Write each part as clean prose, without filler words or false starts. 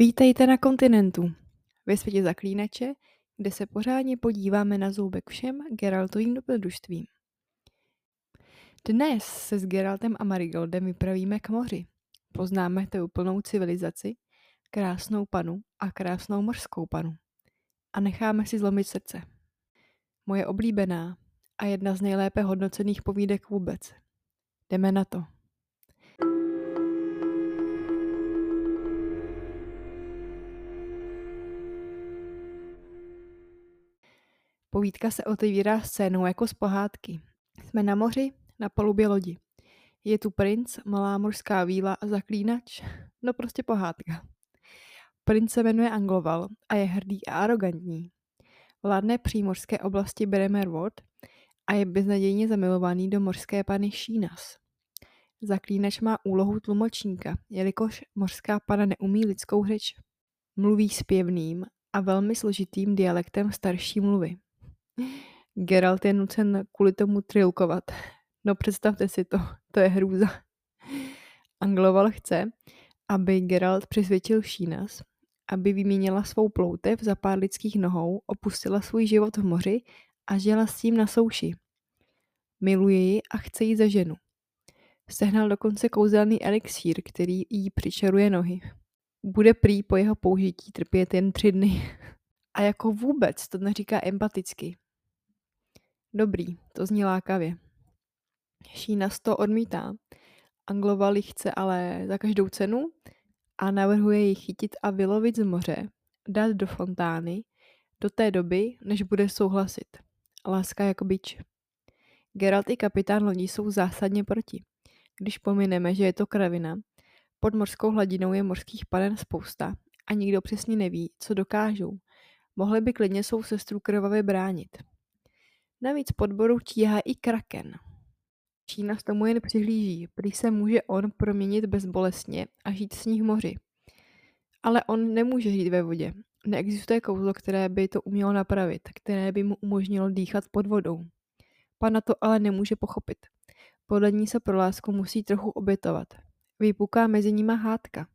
Vítejte na kontinentu, ve světě Zaklínače, kde se pořádně podíváme na zoubek všem Geraltovým dobrodružstvím. Dnes se s Geraltem a Marigoldem vypravíme k moři. Poznáme tu plnou civilizaci, krásnou panu a krásnou mořskou panu. A necháme si zlomit srdce. Moje oblíbená a jedna z nejlépe hodnocených povídek vůbec. Jdeme na to. Povídka se otevírá scénou jako z pohádky. Jsme na moři, na palubě lodi. Je tu princ, malá mořská víla a zaklínač. No prostě pohádka. Princ se jmenuje Agloval a je hrdý a arrogantní. Vládne přímořské oblasti Bremervoord a je beznadějně zamilovaný do mořské pany Sh'eenaz. Zaklínač má úlohu tlumočníka, jelikož mořská pana neumí lidskou řeč. Mluví zpěvným a velmi složitým dialektem starší mluvy. Geralt je nucen kvůli tomu trilkovat. No představte si to, to je hrůza. Agloval chce, aby Geralt přesvědčil Sh'eenaz, aby vyměnila svou ploutev za pár lidských nohou, opustila svůj život v moři a žila s tím na souši. Miluje ji a chce ji za ženu. Sehnal dokonce kouzelný elixír, který jí přičaruje nohy. Bude prý po jeho použití trpět jen 3 dny. A jako vůbec to neříká empaticky. Dobrý, to zní lákavě. Sh'eenaz to odmítá. Agloval ji chce ale za každou cenu a navrhuje ji chytit a vylovit z moře, dát do fontány do té doby, než bude souhlasit. Láska jako bič. Geralt i kapitán lodí jsou zásadně proti. Když pomineme, že je to kravina, pod mořskou hladinou je mořských panen spousta a nikdo přesně neví, co dokážou. Mohli by klidně svou sestru krvavě bránit. Navíc pod boru číhá i kraken. Sh'eenaz tomu jen přihlíží, prý se může on proměnit bezbolestně a žít s ní v moři. Ale on nemůže žít ve vodě. Neexistuje kouzlo, které by to umělo napravit, které by mu umožnilo dýchat pod vodou. Pana to ale nemůže pochopit. Podle ní se pro lásku musí trochu obětovat. Vypuká mezi nima hádka.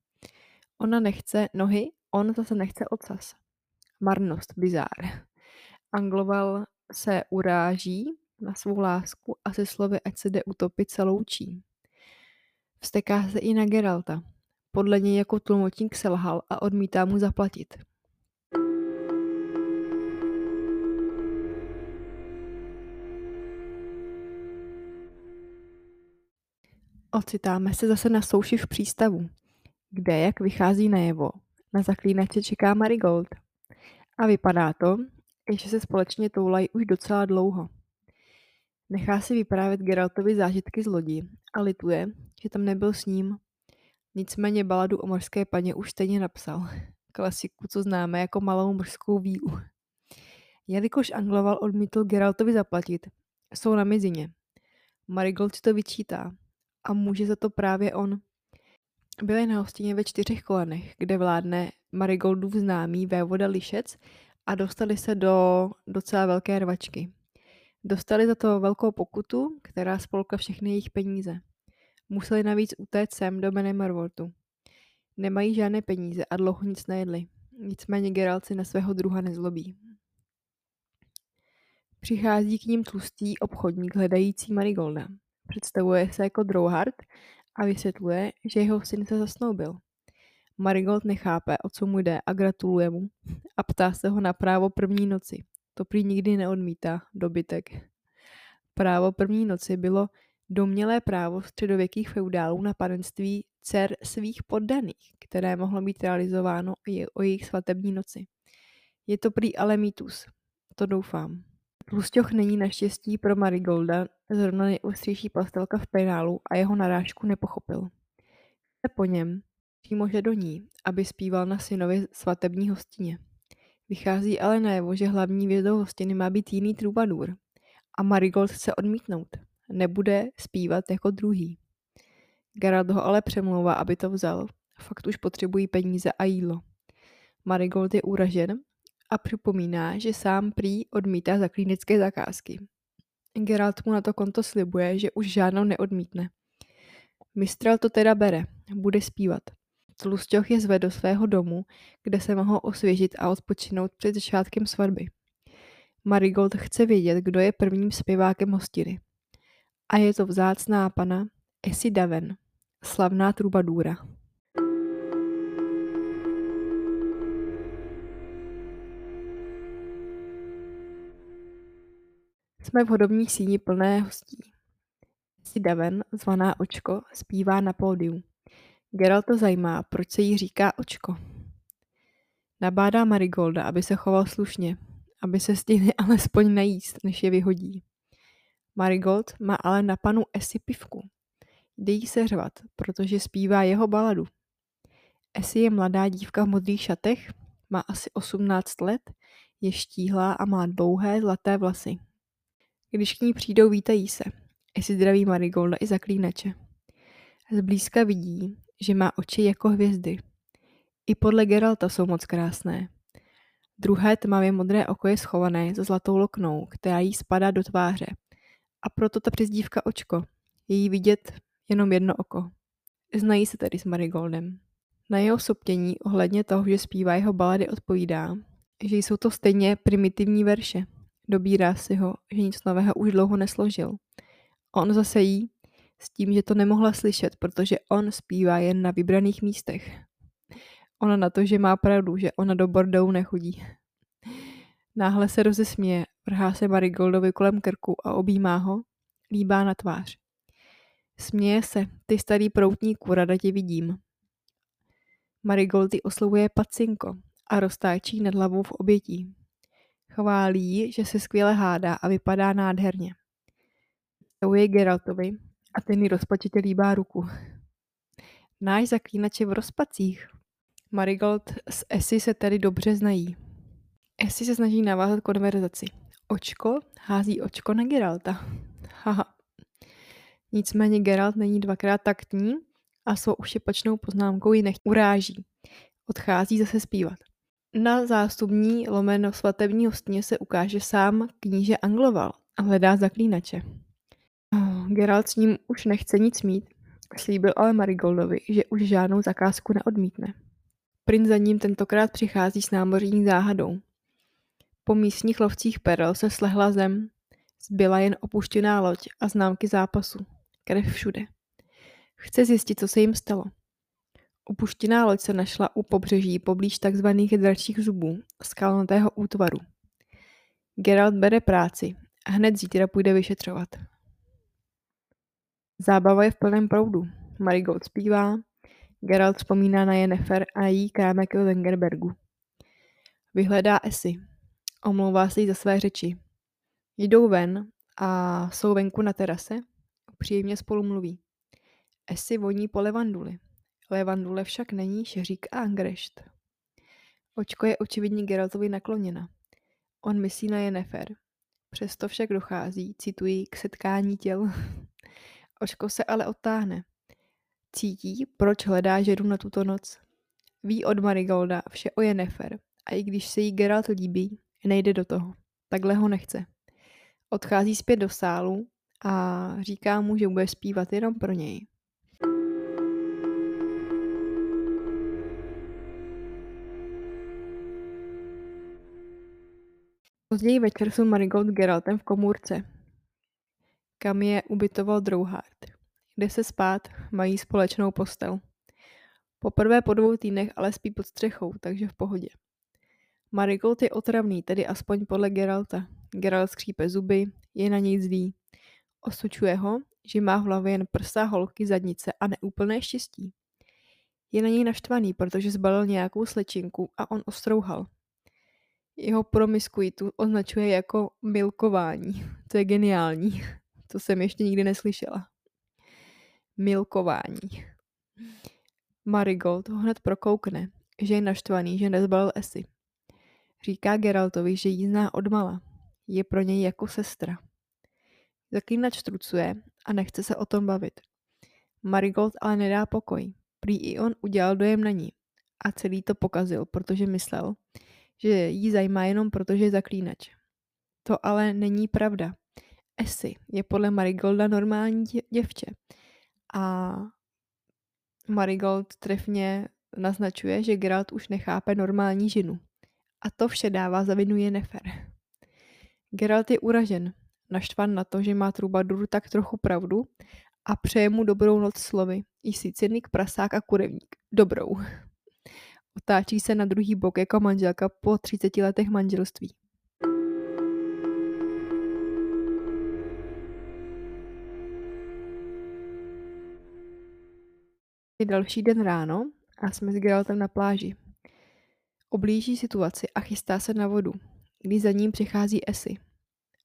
Ona nechce nohy, on zase nechce ocas. Marnost, bizár. Agloval se uráží na svou lásku a se slovy, ať se jde utopit, se loučí. Vzteká se i na Geralta. Podle něj jako tlumočník selhal a odmítá mu zaplatit. Ocitáme se zase na souši v přístavu, kde, jak vychází najevo, na zaklínače čeká Marigold. A vypadá to, že se společně toulají už docela dlouho. Nechá si vyprávět Geraltovi zážitky z lodi a lituje, že tam nebyl s ním. Nicméně baladu o mořské paně už stejně napsal. Klasiku, co známe jako malou mořskou vílu. Jelikož Agloval odmítl Geraltovi zaplatit, jsou na mizině. Marigold si to vyčítá a může za to právě on. Byli na hostině ve 4 kolenech, kde vládne Marigoldův známý vévoda Lišec a dostali se do docela velké rvačky. Dostali za to velkou pokutu, která spolkla všechny jejich peníze. Museli navíc utéct sem do Bremervoordu. Nemají žádné peníze a dlouho nic nejedli. Nicméně Geralt si na svého druha nezlobí. Přichází k ním tlustý obchodník hledající Marigolda. Představuje se jako Drouhard a vysvětluje, že jeho syn se zasnoubil. Marigold nechápe, o co mu jde, a gratuluje mu a ptá se ho na právo první noci. To prý nikdy neodmítá, dobytek. Právo první noci bylo domnělé právo středověkých feudálů na panenství dcer svých poddaných, které mohlo být realizováno o jejich svatební noci. Je to prý ale mýtus. To doufám. Tlusťoch není naštěstí pro Marigolda zrovna nejostřejší pastelka v penálu a jeho narážku nepochopil. Chce po něm, přímože do ní, aby zpíval na synově svatební hostině. Vychází ale najevo, že hlavní hvězdou hostiny má být jiný trubadur a Marigold chce odmítnout. Nebude zpívat jako druhý. Geralt ho ale přemlouvá, aby to vzal. Fakt už potřebují peníze a jídlo. Marigold je uražen a připomíná, že sám prý odmítá zaklínické zakázky. Geralt mu na to konto slibuje, že už žádnou neodmítne. Mistral to teda bere, bude zpívat. Tlusťoch je zve do svého domu, kde se mohou osvěžit a odpočinout před začátkem svatby. Marigold chce vědět, kdo je prvním zpěvákem hostiny. A je to vzácná pana Essi Daven, slavná trubadůra. Jsme v hodovní síni plné hostí. Essi Daven, zvaná Očko, zpívá na pódiu. Geralt to zajímá, proč se jí říká Očko. Nabádá Marigolda, aby se choval slušně, aby se stihli alespoň najíst, než je vyhodí. Marigold má ale na panu Essi pivku. Jde jí seřvat, protože zpívá jeho baladu. Essi je mladá dívka v modrých šatech, má asi 18 let, je štíhlá a má dlouhé zlaté vlasy. Když k ní přijdou, vítají se. Essi zdraví Marigolda i zaklínače. Zblízka vidí, že má oči jako hvězdy. I podle Geralta jsou moc krásné. Druhé tmavě modré oko je schované za zlatou loknou, která jí spadá do tváře. A proto ta přezdívka Očko. Je jí vidět jenom jedno oko. Znají se tedy s Marigoldem. Na jeho soptění ohledně toho, že zpívá jeho balady, odpovídá, že jsou to stejně primitivní verše. Dobírá si ho, že nic nového už dlouho nesložil. On zase jí s tím, že to nemohla slyšet, protože on zpívá jen na vybraných místech. Ona na to, že má pravdu, že ona do Bordeaux nechodí. Náhle se rozesměje, vrhá se Marigoldovi kolem krku a objímá ho, líbá na tvář. Směje se, ty starý proutníku, rada tě vidím. Marigold ji oslovuje pacinko a roztáčí nad hlavou v obětí. Chválí ji, že se skvěle hádá a vypadá nádherně. Stavuje Geraltovi a ten ji rozpačitě líbá ruku. Náš zaklínač je v rozpacích. Marigold s Essi se tedy dobře znají. Essi se snaží navázat konverzaci. Očko hází očko na Geralta. Haha. Nicméně Geralt není dvakrát taktní a svou ušepačnou poznámkou ji uráží. Odchází zase zpívat. Na zástupní lomeno svatební hostině se ukáže sám kníže Agloval a hledá zaklínače. Geralt s ním už nechce nic mít, slíbil ale Marigoldovi, že už žádnou zakázku neodmítne. Princ za ním tentokrát přichází s námořní záhadou. Po místních lovcích perel se slehla zem, zbyla jen opuštěná loď a známky zápasu, krev všude. Chce zjistit, co se jim stalo. Opuštěná loď se našla u pobřeží poblíž tzv. Dračích zubů, skalnatého útvaru. Geralt bere práci a hned zítra půjde vyšetřovat. Zábava je v plném proudu. Marigold zpívá, Geralt vzpomíná na Yennefer a její krámek ve Vengerbergu. Vyhledá Essi. Omlouvá se jí za své řeči. Jdou ven a jsou venku na terase. Příjemně spolu mluví. Essi voní po levanduli. Levandule však není šeřík a angrešt. Očko je očividně Geraltovi nakloněna. On myslí na Yennefer. Přesto však dochází, cituji, k setkání těl. Očko se ale odtáhne. Cítí, proč hledá ženu na tuto noc. Ví od Marigolda vše o Yennefer a i když se jí Geralt líbí, nejde do toho. Takhle ho nechce. Odchází zpět do sálu a říká mu, že bude zpívat jenom pro něj. Později večer jsou Marigold s Geraltem v komůrce, kam je ubytoval Drouhard. Jde se spát, mají společnou postel. Poprvé po 2 týdnech ale spí pod střechou, takže v pohodě. Marigold je otravný, tedy aspoň podle Geralta. Geralt skřípe zuby, je na něj zlý. Osočuje ho, že má v hlavě jen prsa, holky, zadnice a neúplné štěstí. Je na něj naštvaný, protože zbalil nějakou slečinku a on ostrouhal. Jeho promiskuitu označuje jako milkování. To je geniální. To jsem ještě nikdy neslyšela. Milkování. Marigold ho hned prokoukne, že je naštvaný, že nezbalil Essi. Říká Geraltovi, že ji zná odmala. Je pro něj jako sestra. Zaklínač trucuje a nechce se o tom bavit. Marigold ale nedá pokoj. Prý i on udělal dojem na ní. A celý to pokazil, protože myslel, že ji zajímá jenom proto, že je zaklínač. To ale není pravda. Essi je podle Marigolda normální děvče. A Marigold trefně naznačuje, že Geralt už nechápe normální ženu. A to vše dává za vinu Yennefer. Geralt je uražen, naštvan na to, že má Trubadur tak trochu pravdu a přeje mu dobrou noc slovy. Jsi cynik, prasák a kurevník. Dobrou. Otáčí se na druhý bok jako manželka po 30 letech manželství. Je další den ráno a jsme s Geraltem na pláži. Oblíží situaci a chystá se na vodu, kdy za ním přichází Essi.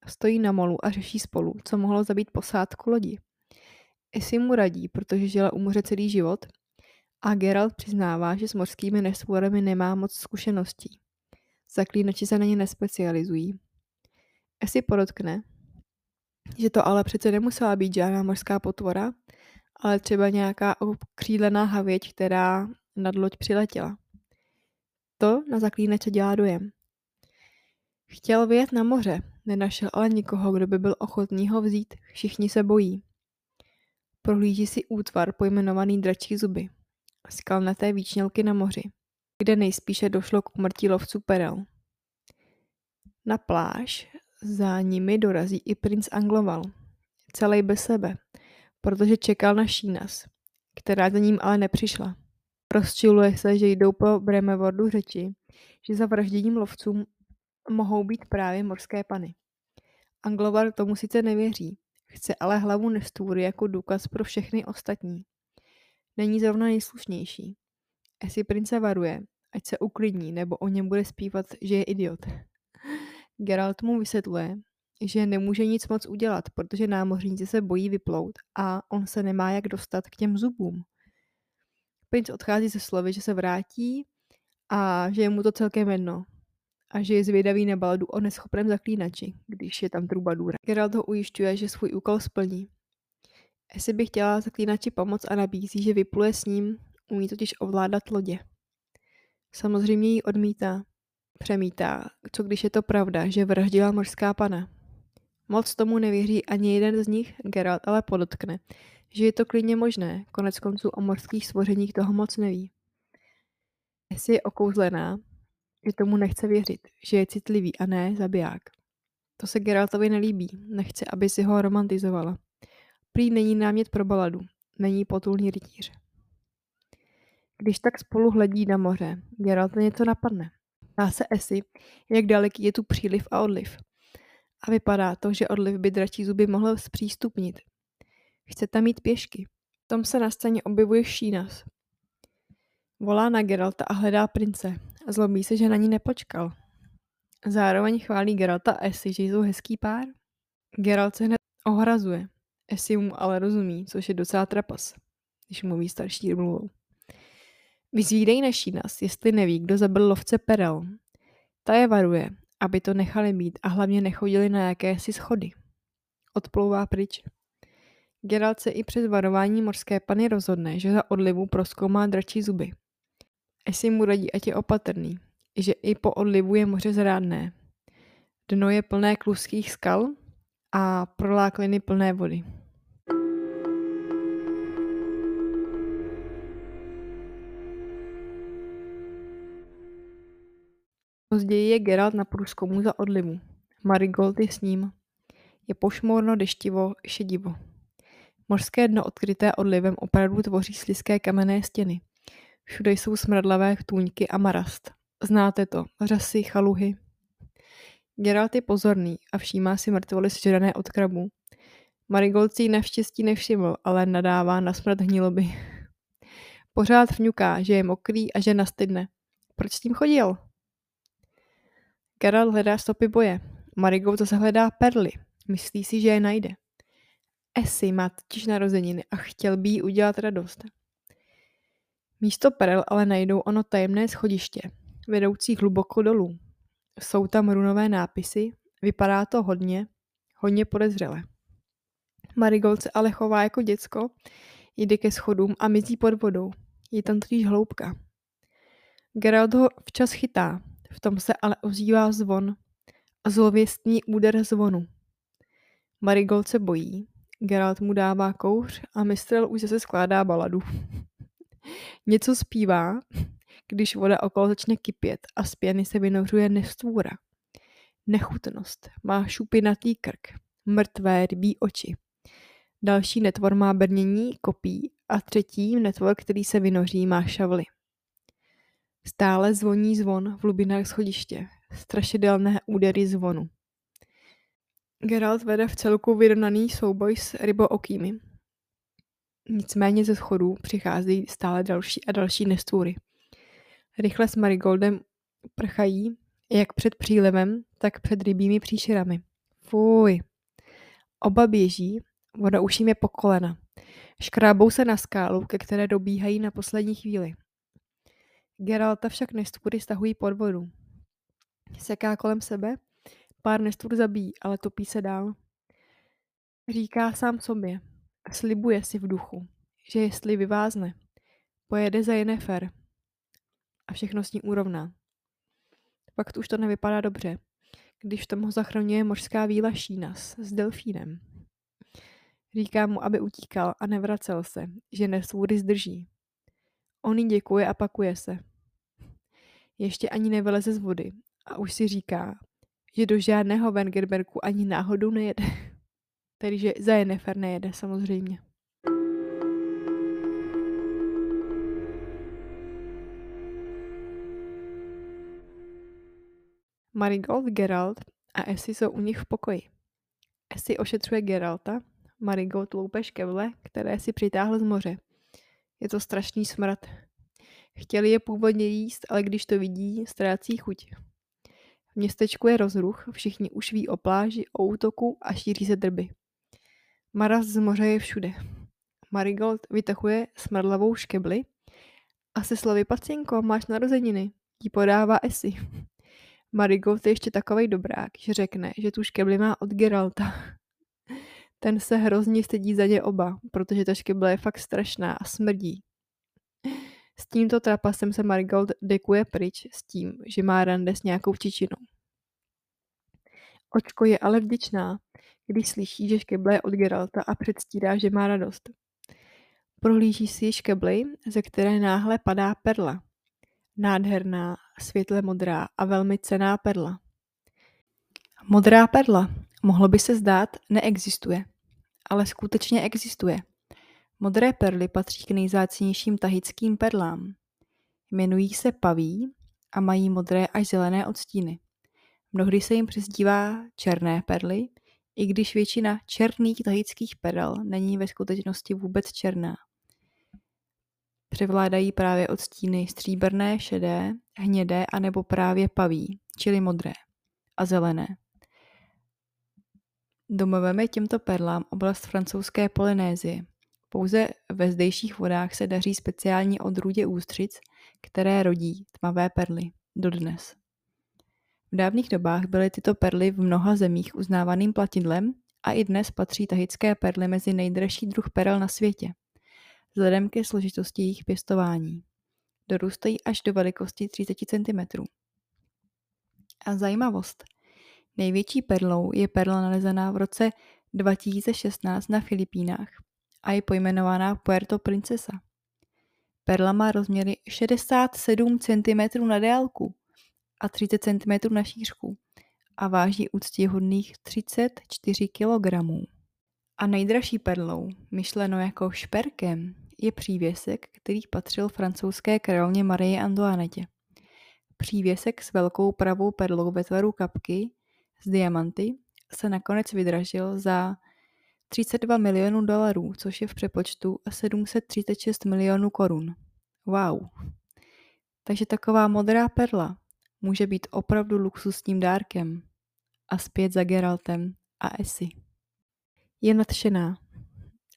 Stojí na molu a řeší spolu, co mohlo zabít posádku lodi. Essi mu radí, protože žila u moře celý život a Geralt přiznává, že s mořskými nesvorami nemá moc zkušeností. Zaklínači se na ně nespecializují. Essi podotkne, že to ale přece nemusela být žádná mořská potvora, ale třeba nějaká okřídlená havěť, která nad loď přiletěla. To na zaklínače dělá dojem. Chtěl vyjet na moře, nenašel ale nikoho, kdo by byl ochotný ho vzít, všichni se bojí. Prohlíží si útvar pojmenovaný Dračí zuby, skalnaté výčnělky na moři, kde nejspíše došlo k úmrtí lovců perel. Na pláž za nimi dorazí i princ Agloval, celý bez sebe, protože čekal na Sh'eenaz, která za ním ale nepřišla. Rozčiluje se, že jdou po Bremervoordu řeči, že za vražděním lovců mohou být právě mořské pany. Agloval tomu sice nevěří, chce ale hlavu Nestůry jako důkaz pro všechny ostatní. Není zrovna nejslušnější. Essi prince varuje, ať se uklidní, nebo o něm bude zpívat, že je idiot. Geralt mu vysvětluje, že nemůže nic moc udělat, protože námořníci se bojí vyplout a on se nemá jak dostat k těm zubům. Princ odchází se slovy, že se vrátí a že je mu to celkem jedno a že je zvědavý na baladu o neschopném zaklínači, když je tam Trubadur. Geralt ho ujišťuje, že svůj úkol splní. Essi by chtěla zaklínači pomoct a nabízí, že vypluje s ním, umí totiž ovládat lodě. Samozřejmě ji odmítá. Přemítá, co když je to pravda, že vraždila mořská pana. Moc tomu nevěří ani jeden z nich, Geralt ale podotkne, že je to klidně možné, koneckonců o mořských stvořeních toho moc neví. Essi je okouzlená, že tomu nechce věřit, že je citlivý a ne zabiják. To se Geraltovi nelíbí, nechce, aby si ho romantizovala. Prý není námět pro baladu, není potulný rytíř. Když tak spolu hledí na moře, Geralta něco napadne. Dá se Essi, jak daleký je tu příliv a odliv. A vypadá to, že odliv by Dračí zuby mohl zpřístupnit. Chce tam jít pěšky. V tom se na scéně objevuje Sh'eenaz. Volá na Geralta a hledá prince. Zlobí se, že na ní nepočkal. Zároveň chválí Geralta a Essi, že jsou hezký pár. Geralt se hned ohrazuje. Essi mu ale rozumí, což je docela trapas, když mluví starší mluvou. Vyzvídej na Sh'eenaz, jestli neví, kdo zabil lovce perel. Ta je varuje, aby to nechali být a hlavně nechodili na jakési schody. Odplouvá pryč. Geralt se i přes varování mořské pany rozhodne, že za odlivu prozkoumá Dračí zuby. Essi mu radí, ať je opatrný, že i po odlivu je moře zrádné. Dno je plné kluských skal a prolákliny plné vody. Později je Geralt na průzkumu za odlivu. Marigold je s ním. Je pošmorno, deštivo, šedivo. Mořské dno odkryté odlivem opravdu tvoří slizké kamenné stěny. Všude jsou smradlavé tůňky a marast. Znáte to, řasy, chaluhy. Geralt je pozorný a všímá si mrtvoly sežrané od krabů. Marigold si ji naštěstí nevšiml, ale nadává na smrt hniloby. Pořád vňuká, že je mokrý a že nastydne. Proč s tím chodil? Geralt hledá stopy boje. Marigold zase hledá perly. Myslí si, že je najde. Essi má totiž narozeniny a chtěl by jí udělat radost. Místo perel ale najdou ono tajemné schodiště, vedoucí hluboko dolů. Jsou tam runové nápisy, vypadá to hodně podezřele. Marigold se ale chová jako děcko, jde ke schodům a mizí pod vodou. Je tam totiž hloubka. Geralt ho včas chytá, v tom se ale ozývá zvon a zlověstný úder zvonu. Marigold se bojí, Geralt mu dává kouř a Mistrel už zase skládá baladu. Něco zpívá, když voda okolo začne kypět a z pěny se vynořuje nestvůra. Nechutnost. Má šupinatý krk. Mrtvé rybí oči. Další netvor má brnění, kopí a třetí netvor, který se vynoří, má šavly. Stále zvoní zvon v hlubinách schodiště. Strašidelné údery zvonu. Geralt vede v celku vyrovnaný souboj s rybookými. Nicméně ze schodů přicházejí stále další a další nestvůry. Rychle s Marigoldem prchají, jak před přílivem, tak před rybími příšerami. Fuj. Oba běží, voda už jim je po kolena. Škrábou se na skálu, ke které dobíhají na poslední chvíli. Geralta však nestvůry stahují pod vodu. Seká kolem sebe, pár nestvůr zabíjí, ale topí se dál. Říká sám sobě a slibuje si v duchu, že jestli vyvázne, pojede za Yennefer a všechno s ní urovná. Fakt už to nevypadá dobře, když tam ho zachraňuje mořská víla Sh'eenaz s delfínem. Říká mu, aby utíkal a nevracel se, že nestvůry zdrží. On jí děkuje a pakuje se. Ještě ani nevyleze z vody a už si říká, že do žádného Vengerberku ani náhodou nejede. Tedy, že za Yennefer nejede, samozřejmě. Marigold, Geralt a Essi jsou u nich v pokoji. Essi ošetřuje Geralta, Marigold loupe škevle, které si přitáhl z moře. Je to strašný smrad. Chtěli je původně jíst, ale když to vidí, ztrácí chuť. V městečku je rozruch, všichni už ví o pláži, o útoku a šíří se drby. Maras z moře je všude. Marigold vytahuje smradlavou škebli a se slovy "Pacinko, máš narozeniny" jí podává Essi. Marigold je ještě takovej dobrák, že řekne, že tu škebli má od Geralta. Ten se hrozně stydí za ně oba, protože ta škeble je fakt strašná a smrdí. S tímto trapasem se Marigold dekuje pryč s tím, že má rande s nějakou čičinou. Očko je ale vděčná, když slyší, že škeble je od Geralta a předstírá, že má radost. Prohlíží si škebli, ze které náhle padá perla. Nádherná, světle modrá a velmi cenná perla. Modrá perla, mohlo by se zdát, neexistuje. Ale skutečně existuje. Modré perly patří k nejzácnějším tahitským perlám. Jmenují se paví a mají modré až zelené odstíny. Mnohdy se jim přezdívá černé perly, i když většina černých tahitských perel není ve skutečnosti vůbec černá. Převládají právě odstíny stříbrné, šedé, hnědé a nebo právě paví, čili modré a zelené. Domovem je těmto perlám oblast francouzské Polynézie. Pouze ve zdejších vodách se daří speciální odrůdě ústřic, které rodí tmavé perly dodnes. V dávných dobách byly tyto perly v mnoha zemích uznávaným platidlem a i dnes patří tahitské perly mezi nejdražší druh perel na světě, vzhledem ke složitosti jejich pěstování. Dorůstají až do velikosti 30 cm. A zajímavost. Největší perlou je perla nalezená v roce 2016 na Filipínách a je pojmenovaná Puerto Princesa. Perla má rozměry 67 cm na délku a 30 cm na šířku a váží úctyhodných 34 kg. A nejdražší perlou, myšleno jako šperkem, je přívěsek, který patřil francouzské královně Marie Antoinette. Přívěsek s velkou pravou perlou ve tvaru kapky z diamanty se nakonec vydražil za $32 milionů, což je v přepočtu 736 milionů korun. Wow. Takže taková modrá perla může být opravdu luxusním dárkem. A zpět za Geraltem a Essi. Je nadšená.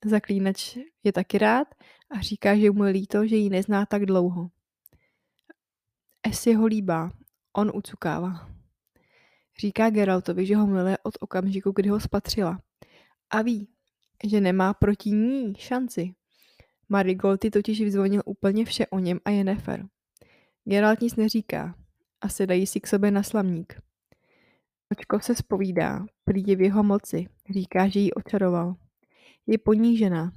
Zaklínač je taky rád a říká, že mu je líto, že ji nezná tak dlouho. Essi ho líbá. On ucukává. Říká Geraltovi, že ho miluje od okamžiku, kdy ho spatřila. A ví, že nemá proti ní šanci. Marigold totiž vyzvonil úplně vše o něm a Yennefer. Geralt nic neříká a sedají si k sobě na slamník. Očko se zpovídá, prý je v jeho moci, říká, že ji očaroval. Je ponížená,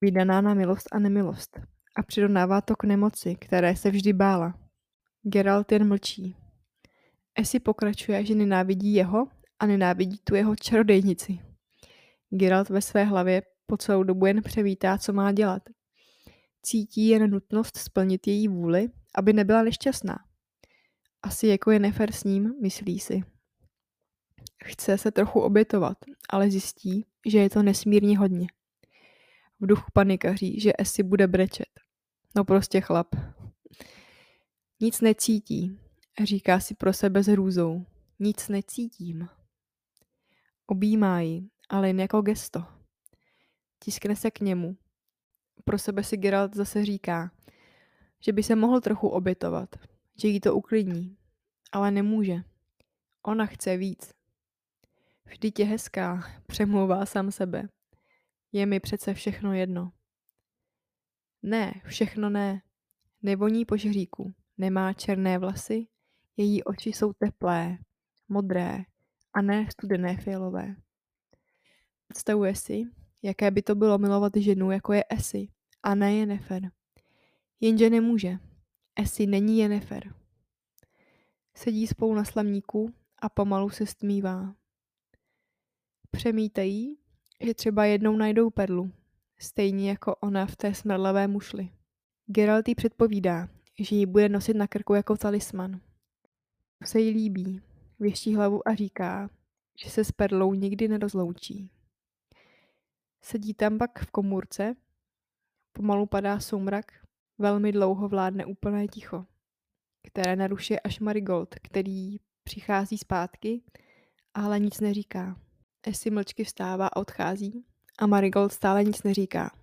vydaná na milost a nemilost a přirovnává to k nemoci, které se vždy bála. Geralt jen mlčí. Essi pokračuje, že nenávidí jeho a nenávidí tu jeho čarodejnici. Geralt ve své hlavě po celou dobu jen převítá, co má dělat. Cítí jen nutnost splnit její vůli, aby nebyla nešťastná. Asi jako Yennefer s ním, myslí si. Chce se trochu obětovat, ale zjistí, že je to nesmírně hodně. V duchu panikaří, že Essi bude brečet. No prostě chlap. Nic necítí, říká si pro sebe s hrůzou. Nic necítím. Objímá ji, ale jen jako gesto. Tiskne se k němu. Pro sebe si Geralt zase říká, že by se mohl trochu obětovat, že jí to uklidní, ale nemůže. Ona chce víc. Vždyť je hezká, přemlouvá sám sebe. Je mi přece všechno jedno. Ne, všechno ne. Nevoní po žříku, nemá černé vlasy, její oči jsou teplé, modré a ne studené fialové. Představuje si, jaké by to bylo milovat ženu, jako je Essi, a ne Yennefer. Jenže nemůže. Essi není Yennefer. Sedí spolu na slamníku a pomalu se stmívá. Přemítají, že třeba jednou najdou perlu, stejně jako ona v té smradlavé mušli. Geralt jí předpovídá, že ji bude nosit na krku jako talisman. Se jí líbí, věští hlavu a říká, že se s perlou nikdy nerozloučí. Sedí tam pak v komůrce, pomalu padá soumrak, velmi dlouho vládne úplné ticho, které narušuje až Marigold, který přichází zpátky, ale nic neříká. Essi mlčky vstává a odchází a Marigold stále nic neříká.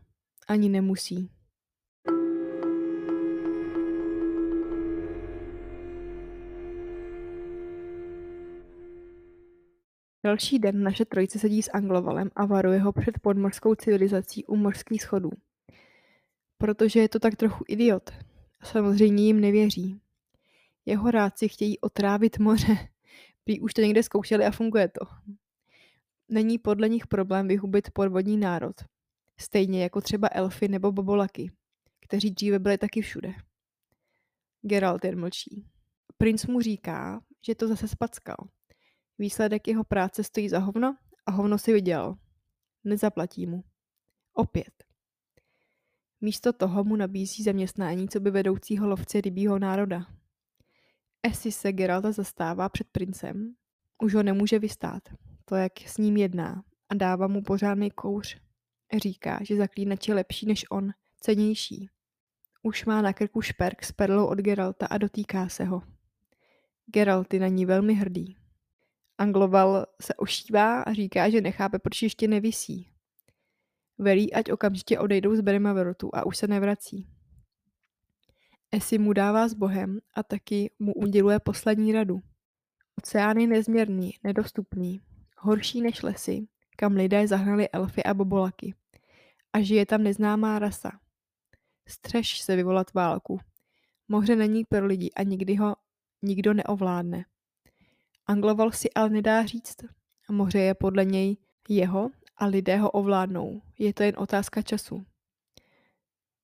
Ani nemusí. Další den naše trojice sedí s Aglovalem a varuje ho před podmořskou civilizací u mořských schodů. Protože je to tak trochu idiot. Samozřejmě jim nevěří. Jeho rádci chtějí otrávit moře. Prý už to někde zkoušeli a funguje to. Není podle nich problém vyhubit podvodní národ. Stejně jako třeba elfy nebo bobolaky, kteří dříve byli taky všude. Geralt jen mlčí. Princ mu říká, že to zase spackal. Výsledek jeho práce stojí za hovno a hovno si vydělal. Nezaplatí mu. Opět. Místo toho mu nabízí zaměstnání coby vedoucího lovce rybího národa. Essi se Geralta zastává před princem. Už ho nemůže vystát. To, jak s ním jedná a dává mu pořádný kouř. Říká, že zaklínač je lepší než on, cennější. Už má na krku šperk s perlou od Geralta a dotýká se ho. Geralt je na ní velmi hrdý. Agloval se ošívá a říká, že nechápe, proč ještě nevisí. Velí, ať okamžitě odejdou z Bremervoordu a už se nevrací. Essi mu dává s Bohem a taky mu uděluje poslední radu. Oceán je nezměrný, nedostupný. Horší než lesy, kam lidé zahnali elfy a bobolaky. A žije tam neznámá rasa. Střeš se vyvolat válku. Moře není pro lidi a nikdy ho nikdo neovládne. Agloval si ale nedá říct. Moře je podle něj jeho a lidé ho ovládnou. Je to jen otázka času.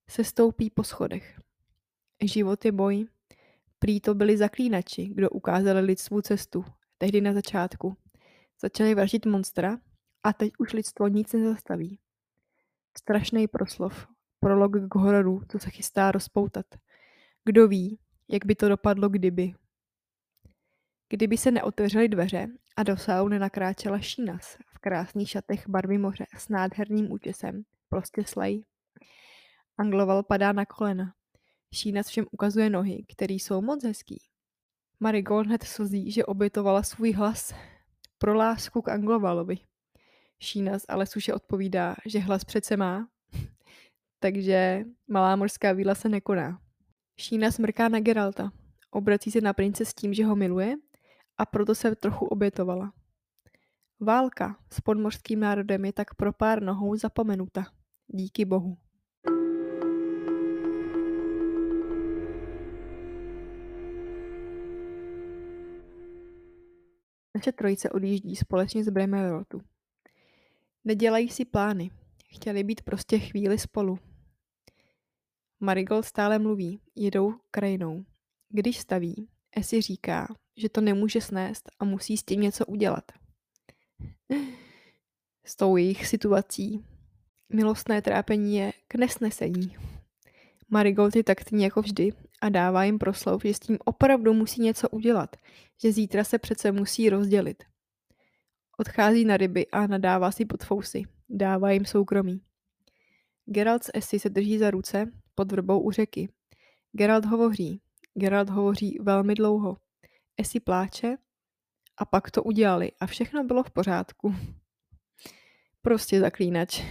Sestoupí po schodech. Život je boj. Prý to byli zaklínači, kdo ukázali lidstvu cestu. Tehdy na začátku. Začali vraždit monstra a teď už lidstvo nic nezastaví. Strašný proslov, prolog k hororu, co se chystá rozpoutat. Kdo ví, jak by to dopadlo, kdyby. Kdyby se neotevřely dveře a do sálu nenakráčela Sh'eenaz v krásných šatech barvy moře s nádherným účesem, prostě slej. Agloval padá na kolena. Sh'eenaz všem ukazuje nohy, které jsou moc hezký. Marigold hned slzí, že obětovala svůj hlas pro lásku k Aglovalovi. Sh'eenaz ale suše odpovídá, že hlas přece má, takže malá mořská víla se nekoná. Sh'eenaz mrká na Geralta, obrací se na prince s tím, že ho miluje a proto se trochu obětovala. Válka s podmořským národem je tak pro pár nohou zapomenuta. Díky bohu. Naše trojice odjíždí společně z Bremervoordu. Nedělají si plány. Chtěli být prostě chvíli spolu. Marigold stále mluví, jedou krajinou. Když staví, Essi říká, že to nemůže snést a musí s tím něco udělat. S tou jejich situací. Milostné trápení je k nesnesení. Marigold je taktní jako vždy a dává jim proslov, že s tím opravdu musí něco udělat, že zítra se přece musí rozdělit. Odchází na ryby a nadává si pod fousy. Dává jim soukromí. Geralt s Essi se drží za ruce pod vrbou u řeky. Geralt hovoří velmi dlouho. Essi pláče a pak to udělali a všechno bylo v pořádku. Prostě zaklínač.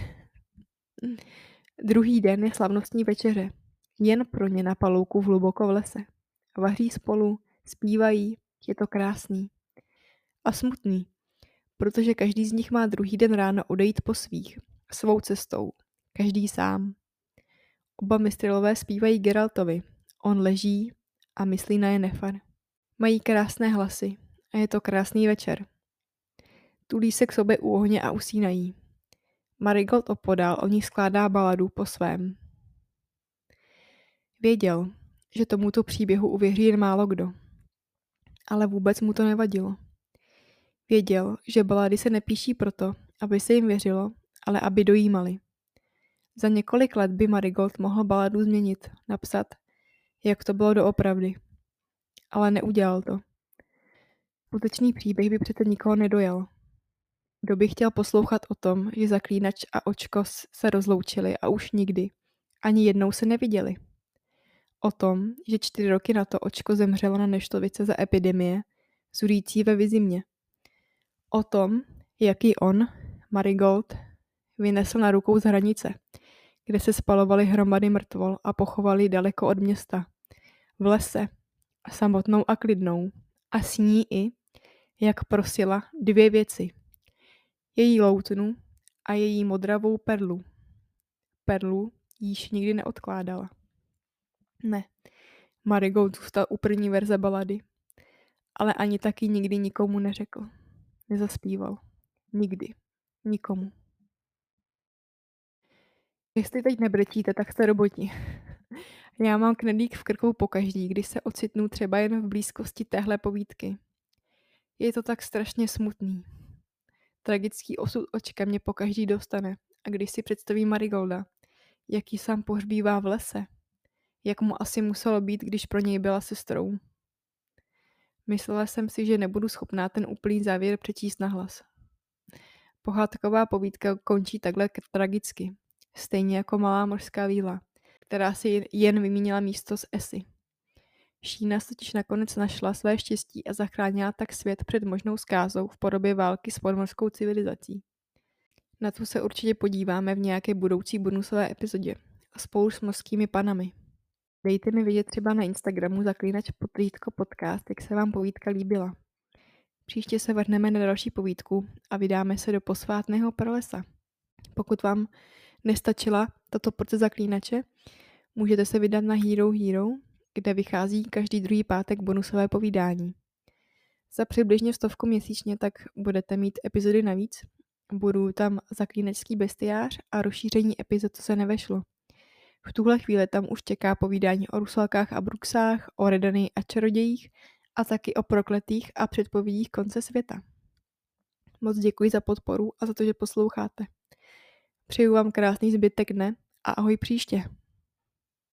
Druhý den je slavnostní večeře. Jen pro ně na palouku hluboko v lese. Vaří spolu, zpívají, je to krásný. A smutný, protože každý z nich má druhý den ráno odejít po svých, svou cestou. Každý sám. Oba mistrilové zpívají Geraltovi. On leží a myslí na Yennefer. Mají krásné hlasy a je to krásný večer. Tulí se k sobě u ohně a usínají. Marigold opodál o ní skládá baladu po svém. Věděl, že tomuto příběhu uvěří jen málo kdo. Ale vůbec mu to nevadilo. Věděl, že balady se nepíší proto, aby se jim věřilo, ale aby dojímali. Za několik let by Marigold mohl baladu změnit, napsat, jak to bylo doopravdy. Ale neudělal to. Skutečný příběh by přece nikoho nedojel. Kdo by chtěl poslouchat o tom, že zaklínač a očko se rozloučili a už nikdy, ani jednou se neviděli. O tom, že 4 roky na to očko zemřelo na neštovice za epidemie, zuřící ve vizimě. O tom, jaký on, Marigold, vynesl na rukou z hranice, kde se spalovaly hromady mrtvol a pochovali daleko od města, v lese, samotnou a klidnou. A sní i, jak prosila, 2 věci. Její loutnu a její modravou perlu. Perlu již nikdy neodkládala. Ne, Marigold zůstal u první verze balady, ale ani taky nikdy nikomu neřekl. Nezaspíval. Nikdy. Nikomu. Jestli teď nebrečíte, tak jste roboti. Já mám knedlík v krku pokaždý, když se ocitnu třeba jen v blízkosti téhle povídky. Je to tak strašně smutný. Tragický osud očka mě pokaždý dostane. A když si představí Marigolda, jaký sám pohřbívá v lese, jak mu asi muselo být, když pro něj byla sestrou. Myslela jsem si, že nebudu schopná ten úplný závěr přečíst nahlas. Pohádková povídka končí takhle tragicky. Stejně jako malá mořská víla, která si jen vyměnila místo s Essi. Sh'eenaz totiž nakonec našla své štěstí a zachránila tak svět před možnou zkázou v podobě války s podmořskou civilizací. Na to se určitě podíváme v nějaké budoucí bonusové epizodě a spolu s mořskými panami. Dejte mi vědět třeba na Instagramu @podcast, jak se vám povídka líbila. Příště se vrhneme na další povídku a vydáme se do posvátného pralesa. Pokud vám nestačila tato porce zaklínače, můžete se vydat na Hero Hero, kde vychází každý druhý pátek bonusové povídání. Za přibližně 100 měsíčně tak budete mít epizody navíc. Budou tam zaklínačský bestiář a rozšíření epizod, co se nevešlo. V tuhle chvíli tam už čeká povídání o rusalkách a bruxách, o Redany a čarodějích a taky o prokletých a předpovědích konce světa. Moc děkuji za podporu a za to, že posloucháte. Přeju vám krásný zbytek dne a ahoj příště.